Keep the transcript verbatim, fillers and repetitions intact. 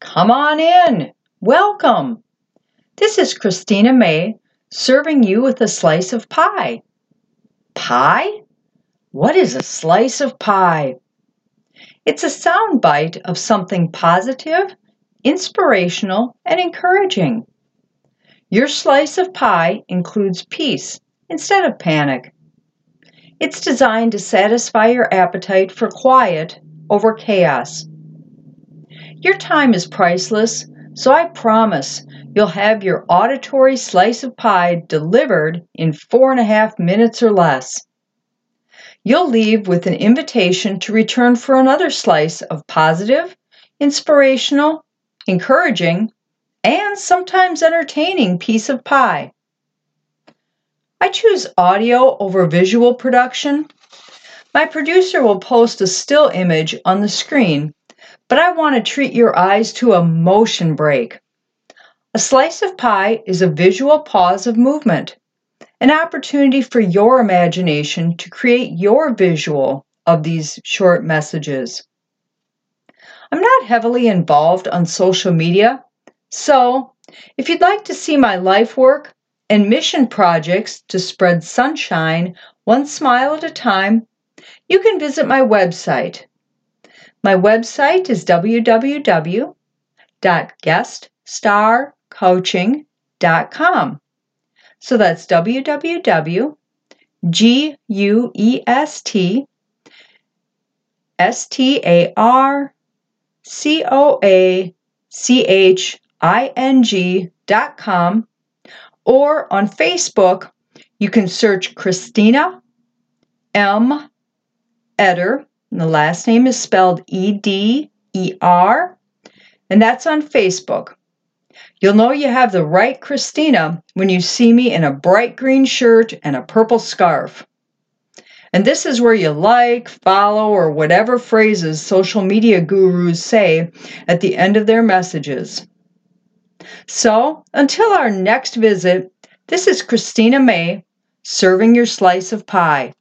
Come on in. Welcome. This is Christina May serving you with a slice of pie. Pie? What is a slice of pie? It's a sound bite of something positive, inspirational, and encouraging. Your slice of pie includes peace instead of panic. It's designed to satisfy your appetite for quiet over chaos. Your time is priceless, so I promise you'll have your auditory slice of pie delivered in four and a half minutes or less. You'll leave with an invitation to return for another slice of positive, inspirational, encouraging, and sometimes entertaining piece of pie. I choose audio over visual production. My producer will post a still image on the screen, but I want to treat your eyes to a motion break. A slice of pie is a visual pause of movement, an opportunity for your imagination to create your visual of these short messages. I'm not heavily involved on social media, so if you'd like to see my life work and mission projects to spread sunshine one smile at a time, you can visit my website. My website is w w w dot guest star coaching dot com. So that's w w w dot guest star coaching dot com, or on Facebook, you can search Christina M. Etter, and the last name is spelled E D E R, and that's on Facebook. You'll know you have the right Christina when you see me in a bright green shirt and a purple scarf. And this is where you like, follow, or whatever phrases social media gurus say at the end of their messages. So, until our next visit, this is Christina May serving your slice of pie.